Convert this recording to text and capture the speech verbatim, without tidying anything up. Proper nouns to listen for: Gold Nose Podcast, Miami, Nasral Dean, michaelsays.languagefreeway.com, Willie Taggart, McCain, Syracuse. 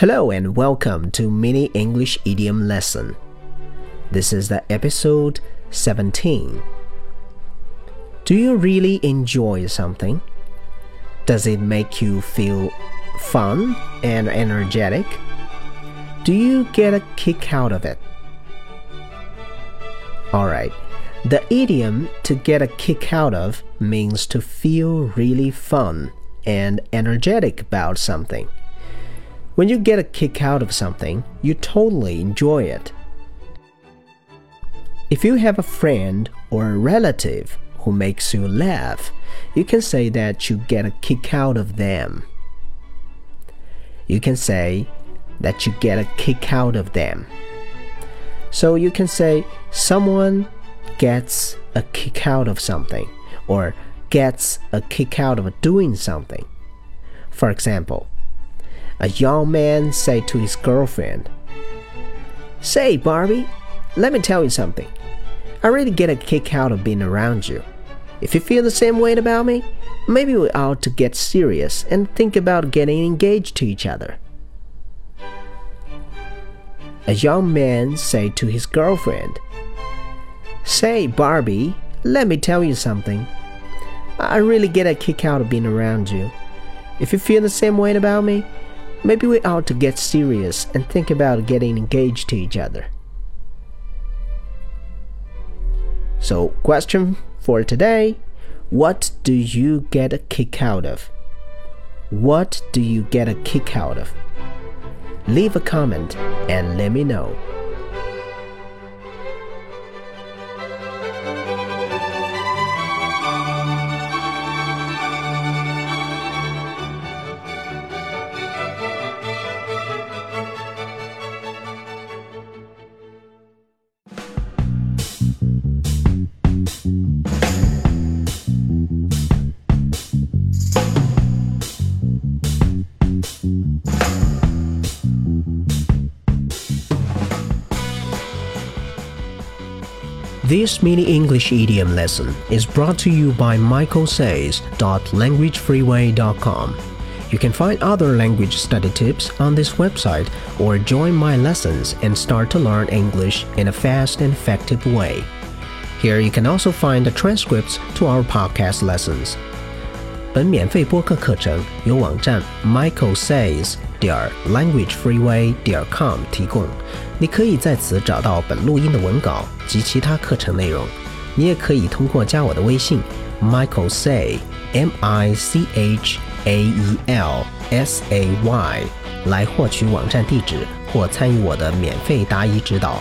Hello and welcome to Mini English Idiom Lesson. This is the episode seventeen. Do you really enjoy something? Does it make you feel fun and energetic? Do you get a kick out of it? Alright, the idiom to get a kick out of means to feel really fun and energetic about something.When you get a kick out of something, you totally enjoy it. If you have a friend or a relative who makes you laugh, you can say that you get a kick out of them. You can say that you get a kick out of them. So you can say someone gets a kick out of something or gets a kick out of doing something. For example,A young man said to his girlfriend, "Say, Barbie, let me tell you something. I really get a kick out of being around you. If you feel the same way about me, maybe we ought to get serious and think about getting engaged to each other." A young man said to his girlfriend, "Say, Barbie, let me tell you something. I really get a kick out of being around you. If you feel the same way about me,Maybe we ought to get serious and think about getting engaged to each other." So, question for today. What do you get a kick out of? What do you get a kick out of? Leave a comment and let me know. This mini English idiom lesson is brought to you by michael says dot language freeway dot com. You can find other language study tips on this website or join my lessons and start to learn English in a fast and effective way. Here you can also find the transcripts to our podcast lessons. 本免费播客课程由网站 michael says dot language freeway dot com 提供，你可以在此找到本录音的文稿及其他课程内容。你也可以通过加我的微信 michaelsay M I C H A E L S A Y 来获取网站地址或参与我的免费答疑指导。